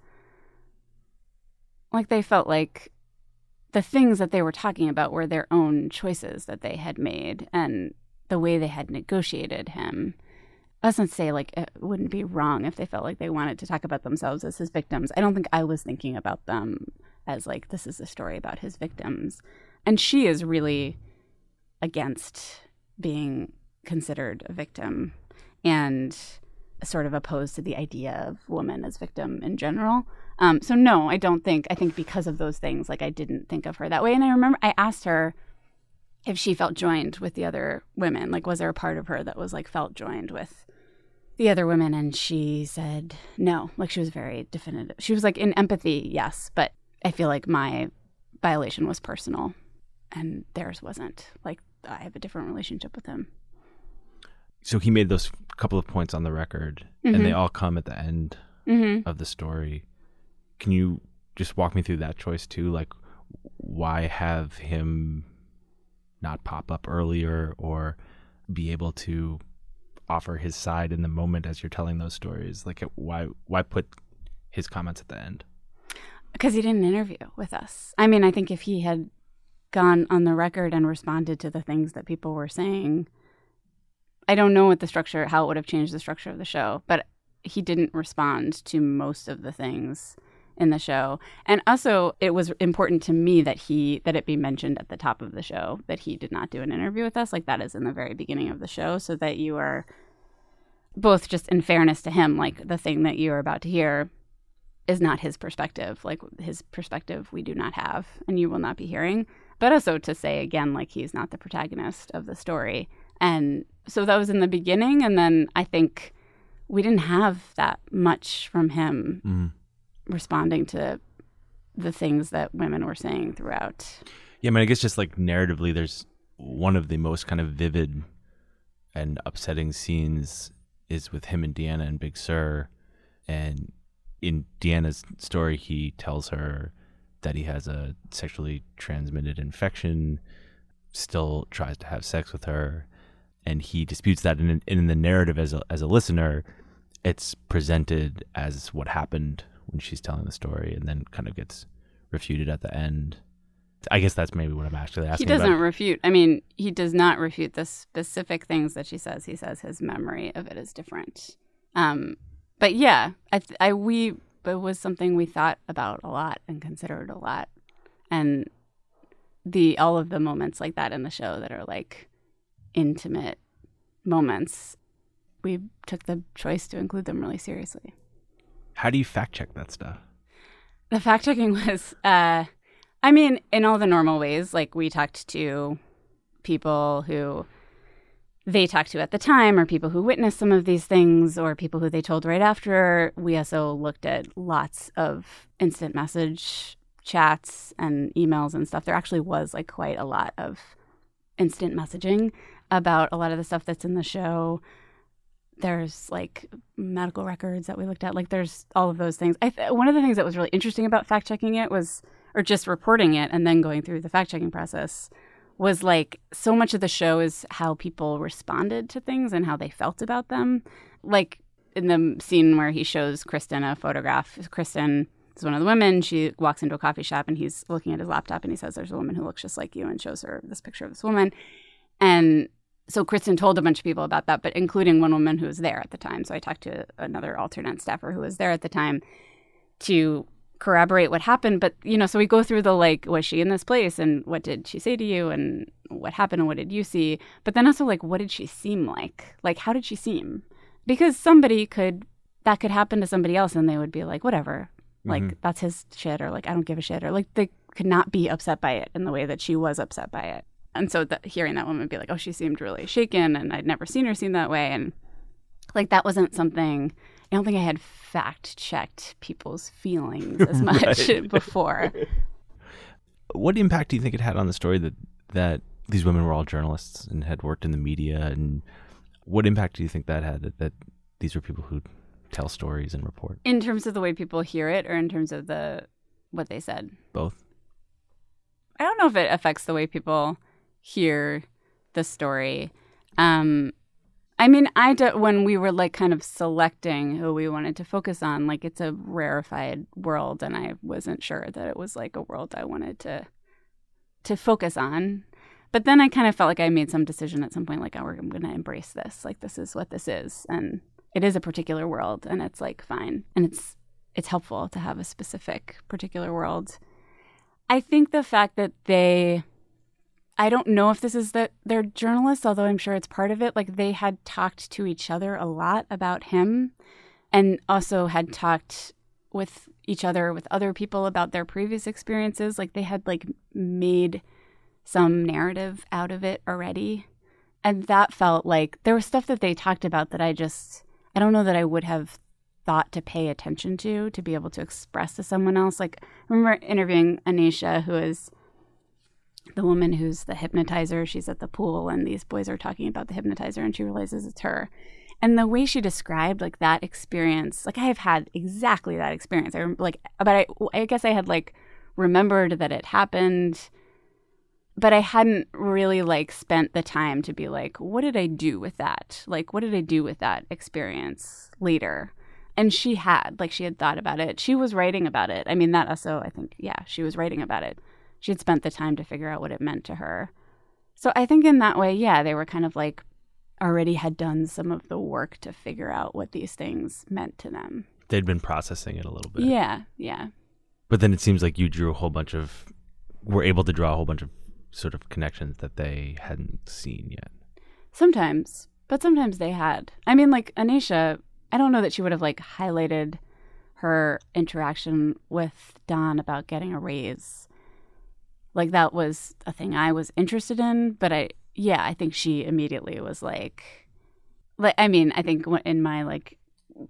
Like, they felt like the things that they were talking about were their own choices that they had made and the way they had negotiated him. I wasn't saying, like, it wouldn't be wrong if they felt like they wanted to talk about themselves as his victims. I don't think I was thinking about them as, like, this is a story about his victims. And she is really against being considered a victim and sort of opposed to the idea of woman as victim in general. So no, I think because of those things, like, I didn't think of her that way. And I remember I asked her if she felt joined with the other women, like, was there a part of her that was, like, felt joined with the other women? And she said no, like, she was very definitive. She was like, in empathy, yes, but I feel like my violation was personal and theirs wasn't. Like, I have a different relationship with him. So he made those couple of points on the record, and they all come at the end of the story. Can you just walk me through that choice too? Like, why have him not pop up earlier or be able to offer his side in the moment as you're telling those stories? Like, why put his comments at the end? Because he didn't interview with us. I mean, I think if he had gone on the record and responded to the things that people were saying, I don't know what the structure, how it would have changed the structure of the show, but he didn't respond to most of the things in the show. And also, it was important to me that that it be mentioned at the top of the show that he did not do an interview with us. Like, that is in the very beginning of the show, so that you are both just in fairness to him, like, the thing that you are about to hear is not his perspective. Like, his perspective we do not have, and you will not be hearing. But also to say, again, like, he's not the protagonist of the story. And so that was in the beginning. And then I think we didn't have that much from him responding to the things that women were saying throughout. Yeah, I mean, I guess just like narratively, there's one of the most kind of vivid and upsetting scenes is with him and Deanna and Big Sur. And in Deanna's story, he tells her that he has a sexually transmitted infection, still tries to have sex with her, and he disputes that. And in the narrative, as a listener, it's presented as what happened when she's telling the story, and then kind of gets refuted at the end. I guess that's maybe what I'm actually asking about. He doesn't refute. I mean, he does not refute the specific things that she says. He says his memory of it is different. But yeah, it was something we thought about a lot and considered a lot, and all of the moments like that in the show that are like intimate moments, we took the choice to include them really seriously. How do you fact check that stuff? The fact checking was, I mean, in all the normal ways. Like, we talked to people who they talked to at the time, or people who witnessed some of these things, or people who they told right after. We also looked at lots of instant message chats and emails and stuff. There actually was like quite a lot of instant messaging about a lot of the stuff that's in the show. There's like medical records that we looked at. Like, there's all of those things. One of the things that was really interesting about fact checking it was, or just reporting it and then going through the fact checking process, was like, so much of the show is how people responded to things and how they felt about them. Like, in the scene where he shows Kristen a photograph, Kristen is one of the women. She walks into a coffee shop and he's looking at his laptop and he says, "There's a woman who looks just like you," and shows her this picture of this woman. And so Kristen told a bunch of people about that, but including one woman who was there at the time. So I talked to another Alternet staffer who was there at the time to corroborate what happened. But, you know, so we go through the, like, was she in this place, and what did she say to you, and what happened, and what did you see? But then also, like, what did she seem like? Like, how did she seem? Because that could happen to somebody else and they would be like, whatever, like, that's his shit, or like, I don't give a shit, or like, they could not be upset by it in the way that she was upset by it. And so hearing that woman be like, oh, she seemed really shaken and I'd never seen her seem that way. And like, that wasn't something, I don't think I had fact-checked people's feelings as much before. What impact do you think it had on the story that these women were all journalists and had worked in the media? And what impact do you think that had, that these were people who tell stories and report? In terms of the way people hear it, or in terms of what they said? Both. I don't know if it affects the way people hear the story. I mean, when we were like kind of selecting who we wanted to focus on, like, it's a rarefied world, and I wasn't sure that it was like a world I wanted to focus on. But then I kind of felt like I made some decision at some point, like, oh, I'm going to embrace this. Like, this is what this is, and it is a particular world, and it's like fine, and it's helpful to have a specific particular world. I think the fact that I don't know if this is that they're journalists, although I'm sure it's part of it. Like, they had talked to each other a lot about him, and also had talked with each other, with other people, about their previous experiences. Like, they had like made some narrative out of it already. And that felt like there was stuff that they talked about that I don't know that I would have thought to pay attention to be able to express to someone else. Like, I remember interviewing Anasia, who is the woman who's the hypnotizer. She's at the pool and these boys are talking about the hypnotizer, and she realizes it's her. And the way she described like that experience, like, I have had exactly that experience. I remember, like, but I guess I had like remembered that it happened But I hadn't really, like, spent the time to be like, what did I do with that? Like, what did I do with that experience later? And she had. Like, she had thought about it. She was writing about it. I mean, that also, I think, yeah, she was writing about it. She had spent the time to figure out what it meant to her. So I think in that way, yeah, they were kind of, like, already had done some of the work to figure out what these things meant to them. They'd been processing it a little bit. Yeah, yeah. But then it seems like you drew a whole bunch of, were able to draw a whole bunch of sort of connections that they hadn't seen yet. Sometimes, but sometimes they had. I mean, like Anaysha, I don't know that she would have like highlighted her interaction with Don about getting a raise. Like that was a thing I was interested in, but I think she immediately was like I mean, I think in my like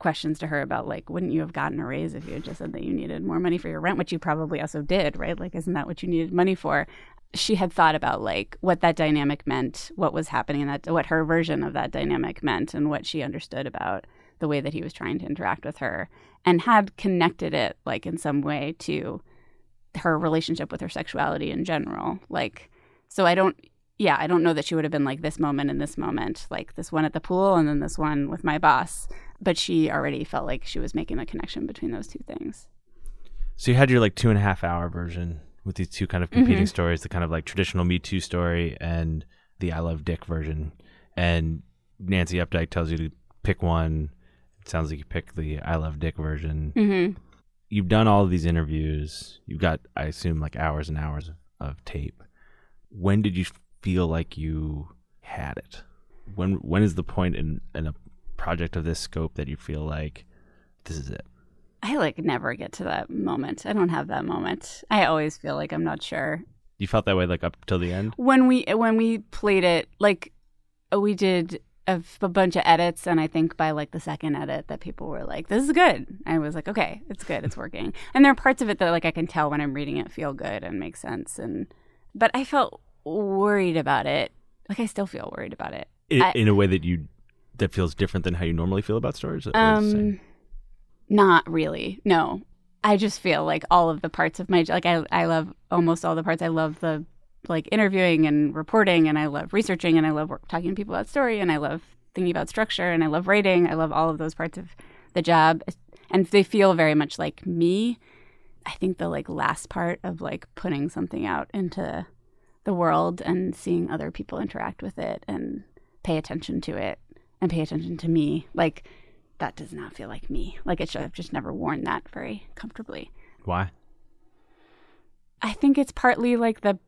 questions to her about like, wouldn't you have gotten a raise if you had just said that you needed more money for your rent, which you probably also did, right? Like, isn't that what you needed money for? She had thought about like what that dynamic meant, what was happening in that, what her version of that dynamic meant and what she understood about the way that he was trying to interact with her, and had connected it like in some way to her relationship with her sexuality in general. Like, so I don't know that she would have been like this moment and this moment, like this one at the pool and then this one with my boss, but she already felt like she was making the connection between those two things. So you had your like 2.5-hour version with these two kind of competing mm-hmm. stories, the kind of like traditional Me Too story and the I Love Dick version. And Nancy Updike tells you to pick one. It sounds like you picked the I Love Dick version. Mm-hmm. You've done all of these interviews. You've got, I assume, like hours and hours of tape. When did you feel like you had it? When is the point in a project of this scope that you feel like this is it? I, like, never get to that moment. I don't have that moment. I always feel like I'm not sure. You felt that way, like, up till the end? When we played it, like, we did a bunch of edits, and I think by, like, the second edit that people were like, this is good. I was like, okay, it's good. It's working. And there are parts of it that, like, I can tell when I'm reading it feel good and make sense. But I felt worried about it. Like, I still feel worried about it. In a way that feels different than how you normally feel about stories? Not really, no. I just feel like all of the parts of my – like I love almost all the parts. I love the like interviewing and reporting, and I love researching, and I love talking to people about story, and I love thinking about structure, and I love writing. I love all of those parts of the job. And they feel very much like me. I think the like last part of like putting something out into the world and seeing other people interact with it and pay attention to it and pay attention to me, like – that does not feel like me. Like, I should have just never worn that very comfortably. Why? I think it's partly, like, the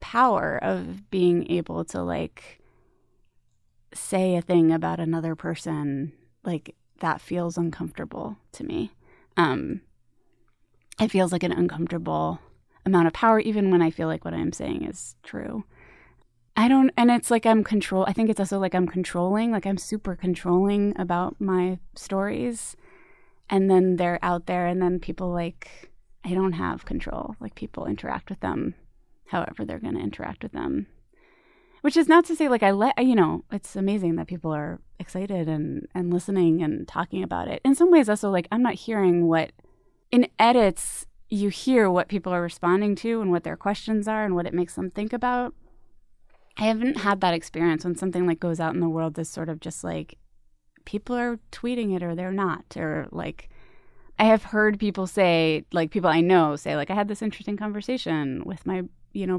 power of being able to, like, say a thing about another person. Like, that feels uncomfortable to me. It feels like an uncomfortable amount of power, even when I feel like what I'm saying is true. And it's like I think it's also like I'm controlling, like I'm super controlling about my stories, and then they're out there, and then people like, I don't have control. Like people interact with them however they're going to interact with them, which is not to say like it's amazing that people are excited and listening and talking about it. In some ways also like I'm not hearing what, in edits you hear what people are responding to and what their questions are and what it makes them think about. I haven't had that experience when something like goes out in the world that's sort of just like people are tweeting it or they're not, or like I have heard people say, like people I know say like I had this interesting conversation with my,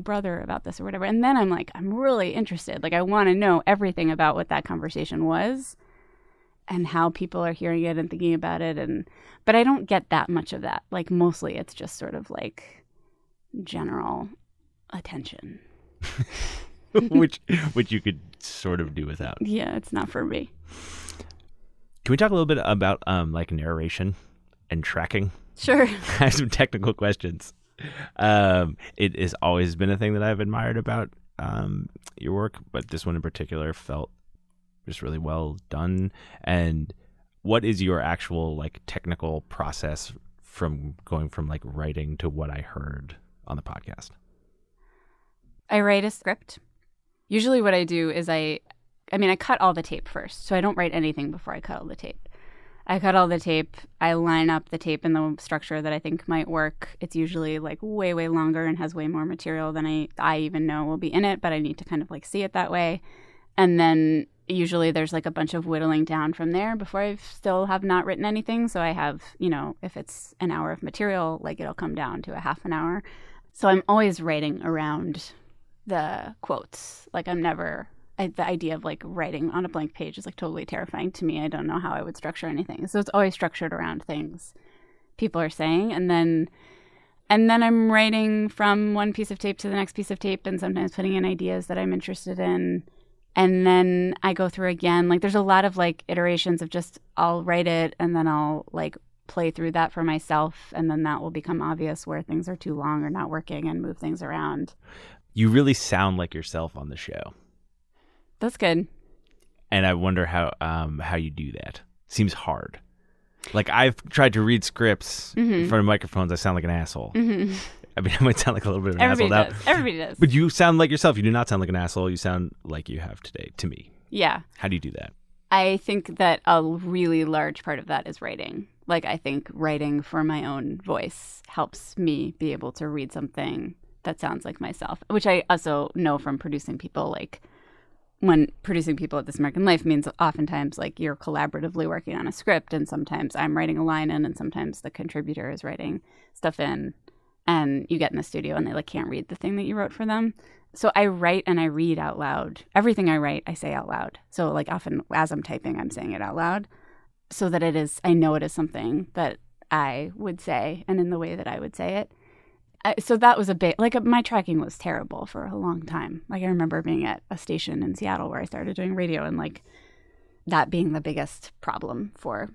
brother about this or whatever. And then I'm like, I'm really interested. Like I want to know everything about what that conversation was and how people are hearing it and thinking about it. But I don't get that much of that. Like mostly it's just sort of like general attention. which you could sort of do without. Yeah, it's not for me. Can we talk a little bit about like narration and tracking? Sure. I have some technical questions. It has always been a thing that I've admired about your work, but this one in particular felt just really well done. And what is your actual like technical process from going from like writing to what I heard on the podcast? I write a script. Usually what I do is I cut all the tape first. So I don't write anything before I cut all the tape. I cut all the tape. I line up the tape in the structure that I think might work. It's usually like way, way longer and has way more material than I even know will be in it, but I need to kind of like see it that way. And then usually there's like a bunch of whittling down from there before I still have not written anything. So I have, you know, if it's an hour of material, like it'll come down to a half an hour. So I'm always writing around the quotes. Like I'm never... the idea of like writing on a blank page is like totally terrifying to me. I don't know how I would structure anything. So it's always structured around things people are saying. And then I'm writing from one piece of tape to the next piece of tape and sometimes putting in ideas that I'm interested in. And then I go through again. Like there's a lot of like iterations of just I'll write it and then I'll like play through that for myself. And then that will become obvious where things are too long or not working and move things around. You really sound like yourself on the show. That's good. And I wonder how you do that. Seems hard. Like, I've tried to read scripts in front of microphones. I sound like an asshole. Mm-hmm. I mean, I might sound like a little bit of an asshole now. Everybody does. But you sound like yourself. You do not sound like an asshole. You sound like you have today, to me. Yeah. How do you do that? I think that a really large part of that is writing. Like, I think writing for my own voice helps me be able to read something that sounds like myself, which I also know from producing people, like... when producing people at This American Life means oftentimes like you're collaboratively working on a script and sometimes I'm writing a line in and sometimes the contributor is writing stuff in and you get in the studio and they like can't read the thing that you wrote for them. So I write and I read out loud. Everything I write, I say out loud. So like often as I'm typing, I'm saying it out loud so that it is, I know it is something that I would say and in the way that I would say it. So that was a bit, like my tracking was terrible for a long time. Like I remember being at a station in Seattle where I started doing radio and like that being the biggest problem for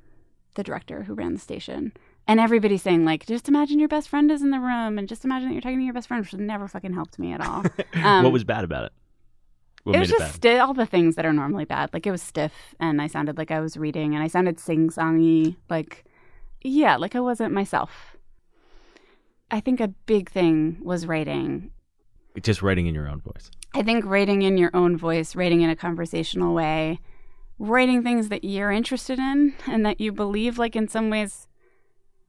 the director who ran the station. And everybody saying like, just imagine your best friend is in the room and just imagine that you're talking to your best friend, which never fucking helped me at all. What was bad about it? What it was just all the things that are normally bad. Like it was stiff and I sounded like I was reading and I sounded sing-songy. Like, yeah, like I wasn't myself. I think a big thing was writing. Just writing in your own voice. I think writing in your own voice, writing in a conversational way, writing things that you're interested in and that you believe, like in some ways,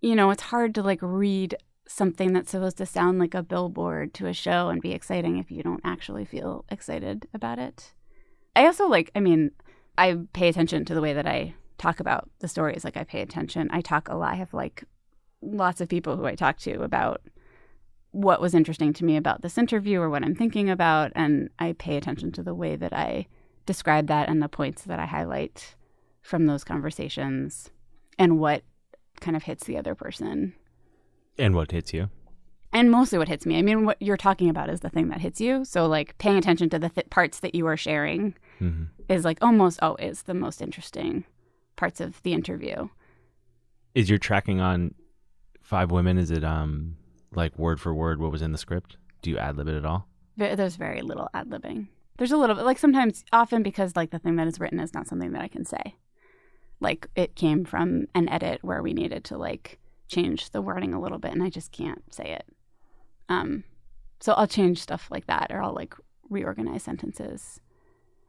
you know, it's hard to like read something that's supposed to sound like a billboard to a show and be exciting if you don't actually feel excited about it. I also like, I mean, I pay attention to the way that I talk about the stories. Like I pay attention. I talk a lot. I have like lots of people who I talk to about what was interesting to me about this interview or what I'm thinking about. And I pay attention to the way that I describe that and the points that I highlight from those conversations and what kind of hits the other person. And what hits you? And mostly what hits me. I mean, what you're talking about is the thing that hits you. So like paying attention to the parts that you are sharing is like almost always the most interesting parts of the interview. Is your tracking on Five Women, is it like word for word what was in the script? Do you ad-lib it at all? There's very little ad-libbing. There's a little bit, like sometimes, often because like the thing that is written is not something that I can say. Like it came from an edit where we needed to like change the wording a little bit and I just can't say it. So I'll change stuff like that or I'll like reorganize sentences.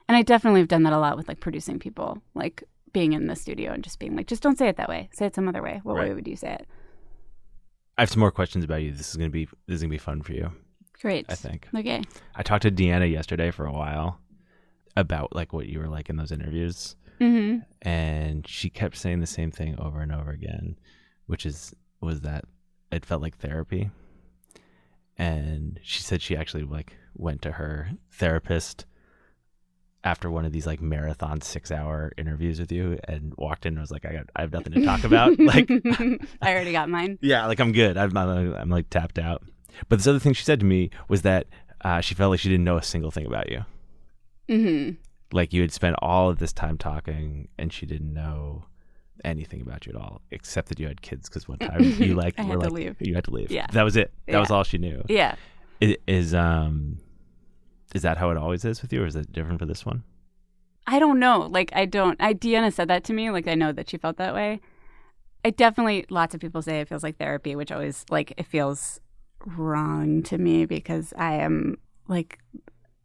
And I definitely have done that a lot with like producing people, like being in the studio and just being like, just don't say it that way. Say it some other way. What way would you say it? I have some more questions about you. This is gonna be fun for you. Great. I think. Okay. I talked to Deanna yesterday for a while about like what you were like in those interviews, and she kept saying the same thing over and over again, which was that it felt like therapy. And she said she actually like went to her therapist after one of these like marathon 6-hour interviews with you and walked in and was like, I have nothing to talk about. Like I already got mine. Yeah. Like I'm good. I'm like tapped out. But this other thing she said to me was that she felt like she didn't know a single thing about you. Like you had spent all of this time talking and she didn't know anything about you at all, except that you had kids. Cause one time you like, I had to leave. You had to leave. Yeah. That was it. That was all she knew. Yeah. It is that how it always is with you, or is it different for this one? I don't know. Like, Deanna said that to me. Like, I know that she felt that way. I definitely, lots of people say it feels like therapy, which always, like, it feels wrong to me because I am, like,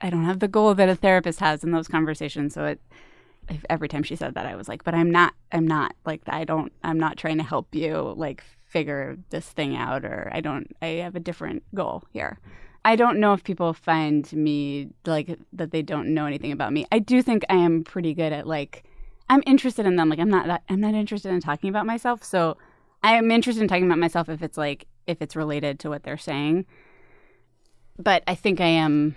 I don't have the goal that a therapist has in those conversations. So it every time she said that, I was like, but I'm not like, I'm not trying to help you like figure this thing out, or I have a different goal here. I don't know if people find me like that they don't know anything about me. I do think I am pretty good at like, I'm interested in them. Like I'm not interested in talking about myself. So I am interested in talking about myself if it's like, if it's related to what they're saying. But I think I am,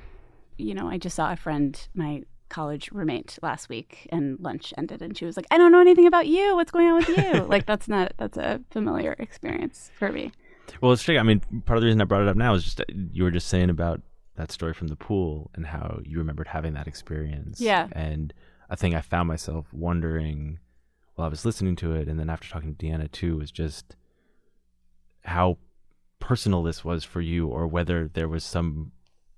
you know, I just saw a friend, my college roommate last week, and lunch ended and she was like, I don't know anything about you. What's going on with you? Like, that's a familiar experience for me. Well, it's true. I mean, part of the reason I brought it up now is just you were just saying about that story from the pool and how you remembered having that experience. Yeah. And I think I found myself wondering while I was listening to it, and then after talking to Deanna too, was just how personal this was for you, or whether there was some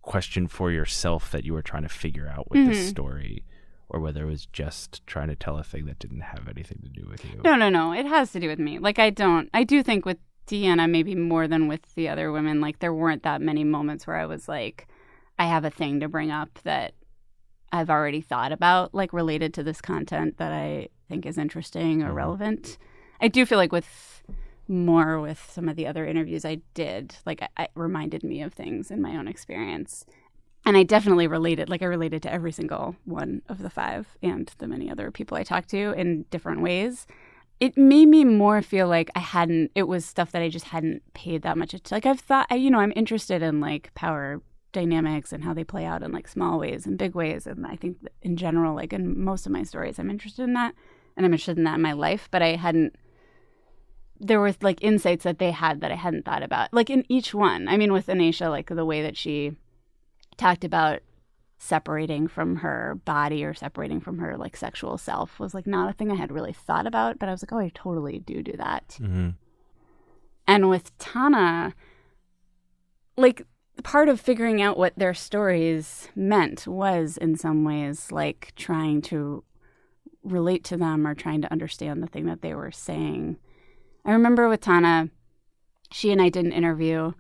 question for yourself that you were trying to figure out with this story, or whether it was just trying to tell a thing that didn't have anything to do with you. No. It has to do with me. Like I do think with Deanna, maybe more than with the other women, like there weren't that many moments where I was like, I have a thing to bring up that I've already thought about, like related to this content that I think is interesting or relevant. I do feel like with some of the other interviews I did, like it reminded me of things in my own experience. And I definitely related, like I related to every single one of the five and the many other people I talked to in different ways. It made me more feel like it was stuff that I just hadn't paid that much attention. Like I've thought, I'm interested in like power dynamics and how they play out in like small ways and big ways. And I think in general, like in most of my stories, I'm interested in that, and I'm interested in that in my life, but there was like insights that they had that I hadn't thought about. Like in each one, I mean, with Anaysha, like the way that she talked about separating from her body or separating from her like sexual self was like not a thing I had really thought about, but I was like, oh, I totally do that. Mm-hmm. And with Tana, like part of figuring out what their stories meant was in some ways like trying to relate to them or trying to understand the thing that they were saying. I remember with Tana, she and I did an interview,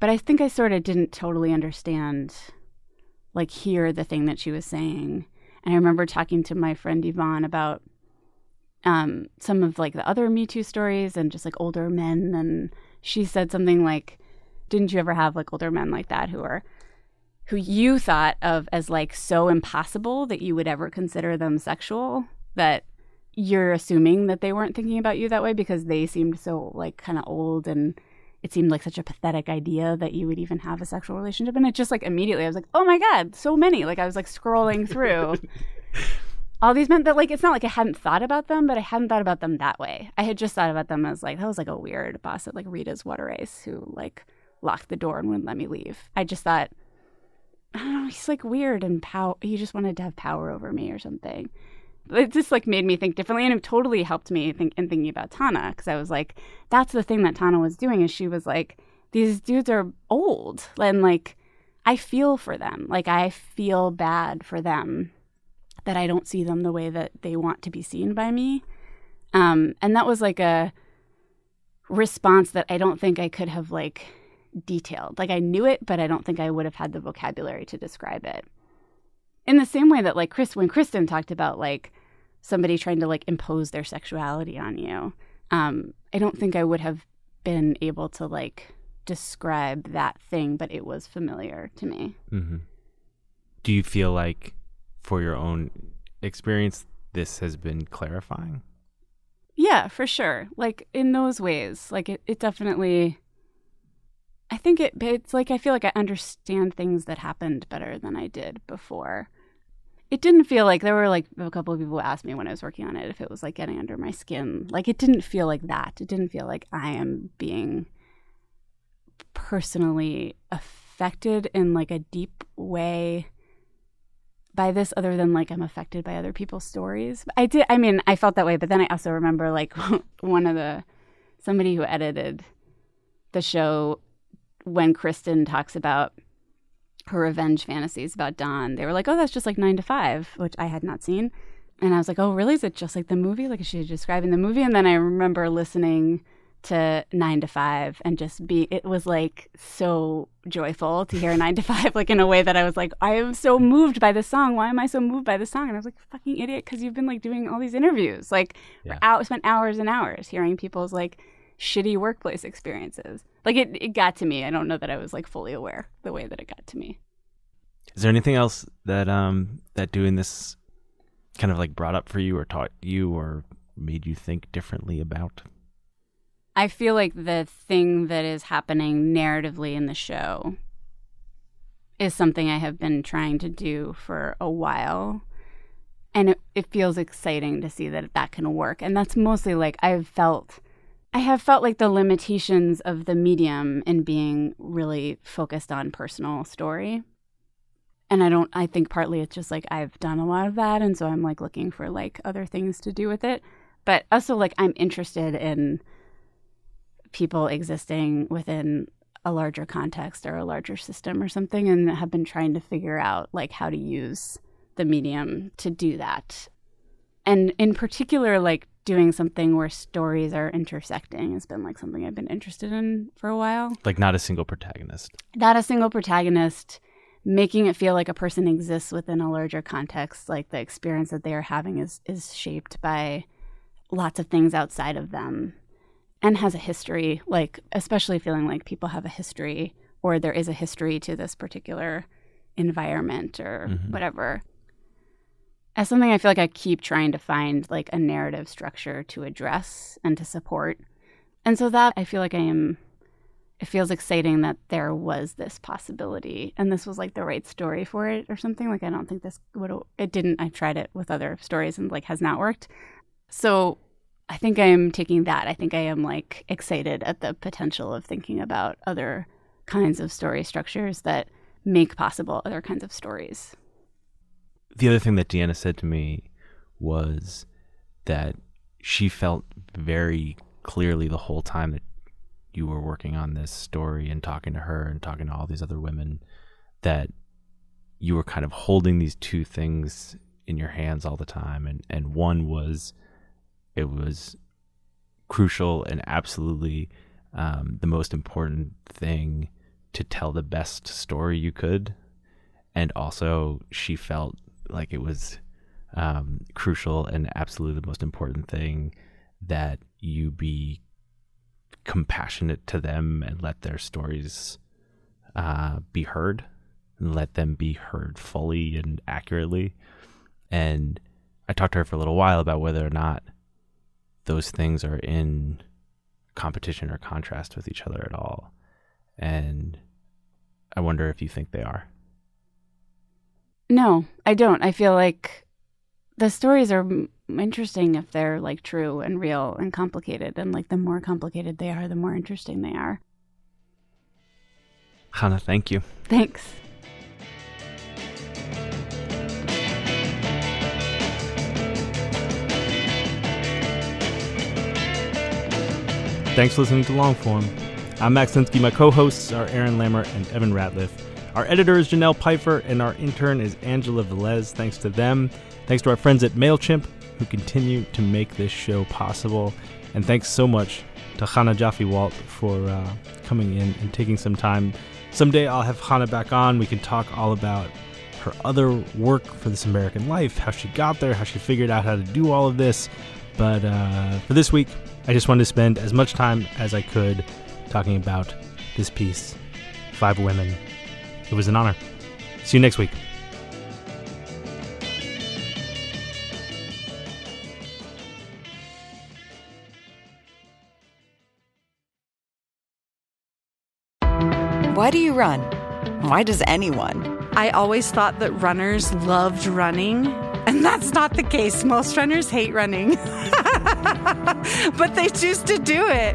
but I think I sort of didn't totally understand like hear the thing that she was saying. And I remember talking to my friend Yvonne about some of like the other Me Too stories and just like older men. And she said something like, didn't you ever have like older men like that who you thought of as like so impossible that you would ever consider them sexual, that you're assuming that they weren't thinking about you that way because they seemed so like kind of old, and it seemed like such a pathetic idea that you would even have a sexual relationship. And it just like immediately I was like, oh my God, so many. Like I was like scrolling through all these men that like, it's not like I hadn't thought about them, but I hadn't thought about them that way. I had just thought about them as like, that was like a weird boss at like Rita's water race who like locked the door and wouldn't let me leave. I just thought, I don't know, he's like weird and he just wanted to have power over me or something. It just like made me think differently, and it totally helped me think in thinking about Tana, because I was like, that's the thing that Tana was doing, is she was like, these dudes are old and like I feel for them, like I feel bad for them that I don't see them the way that they want to be seen by me, and that was like a response that I don't think I could have like detailed. Like I knew it, but I don't think I would have had the vocabulary to describe it. In the same way that, like, when Kristen talked about, like, somebody trying to, like, impose their sexuality on you, I don't think I would have been able to, like, describe that thing, but it was familiar to me. Mm-hmm. Do you feel like, for your own experience, this has been clarifying? Yeah, for sure. Like, in those ways. Like, it definitely... I think it's like I feel like I understand things that happened better than I did before. It didn't feel like there were like a couple of people who asked me when I was working on it if it was like getting under my skin. Like it didn't feel like that. It didn't feel like I am being personally affected in like a deep way by this, other than like I'm affected by other people's stories. I felt that way, but then I also remember like somebody who edited the show, when Kristen talks about her revenge fantasies about Don, they were like, oh, that's just like 9 to 5, which I had not seen. And I was like, oh, really? Is it just like the movie? Like, is she describing the movie? And then I remember listening to 9 to 5 and just be, it was like so joyful to hear 9 to 5, like in a way that I was like, I am so moved by this song. Why am I so moved by this song? And I was like, fucking idiot, because you've been like doing all these interviews, like spent hours and hours hearing people's like shitty workplace experiences. Like it got to me. I don't know that I was like fully aware the way that it got to me. Is there anything else that that doing this kind of like brought up for you or taught you or made you think differently about? I feel like the thing that is happening narratively in the show is something I have been trying to do for a while. And it feels exciting to see that that can work. And that's mostly like I have felt like the limitations of the medium in being really focused on personal story. And I think partly it's just like I've done a lot of that. And so I'm like looking for like other things to do with it. But also like I'm interested in people existing within a larger context or a larger system or something, and have been trying to figure out like how to use the medium to do that. And in particular, like doing something where stories are intersecting has been like something I've been interested in for a while. Like not a single protagonist, making it feel like a person exists within a larger context, like the experience that they are having is shaped by lots of things outside of them. And has a history, like especially feeling like people have a history, or there is a history to this particular environment or whatever. As something I feel like I keep trying to find like a narrative structure to address and to support. And so that I feel like it feels exciting that there was this possibility and this was like the right story for it or something. Like I don't think I've tried it with other stories and like has not worked. So I think I am taking that. I think I am like excited at the potential of thinking about other kinds of story structures that make possible other kinds of stories. The other thing that Deanna said to me was that she felt very clearly the whole time that you were working on this story and talking to her and talking to all these other women that you were kind of holding these two things in your hands all the time. And one was, it was crucial and absolutely the most important thing to tell the best story you could. And also she felt like it was crucial and absolutely the most important thing that you be compassionate to them and let their stories be heard and let them be heard fully and accurately. And I talked to her for a little while about whether or not those things are in competition or contrast with each other at all. And I wonder if you think they are. No, I don't. I feel like the stories are interesting if they're like true and real and complicated. And like the more complicated they are, the more interesting they are. Chana, thank you. Thanks. Thanks for listening to Longform. I'm Max Linsky. My co-hosts are Aaron Lammer and Evan Ratliff. Our editor is Janelle Pfeiffer, and our intern is Angela Velez. Thanks to them. Thanks to our friends at MailChimp, who continue to make this show possible. And thanks so much to Chana Joffe-Walt for coming in and taking some time. Someday I'll have Chana back on. We can talk all about her other work for This American Life, how she got there, how she figured out how to do all of this. But for this week, I just wanted to spend as much time as I could talking about this piece, Five Women. It was an honor. See you next week. Why do you run? Why does anyone? I always thought that runners loved running, and that's not the case. Most runners hate running. But they choose to do it.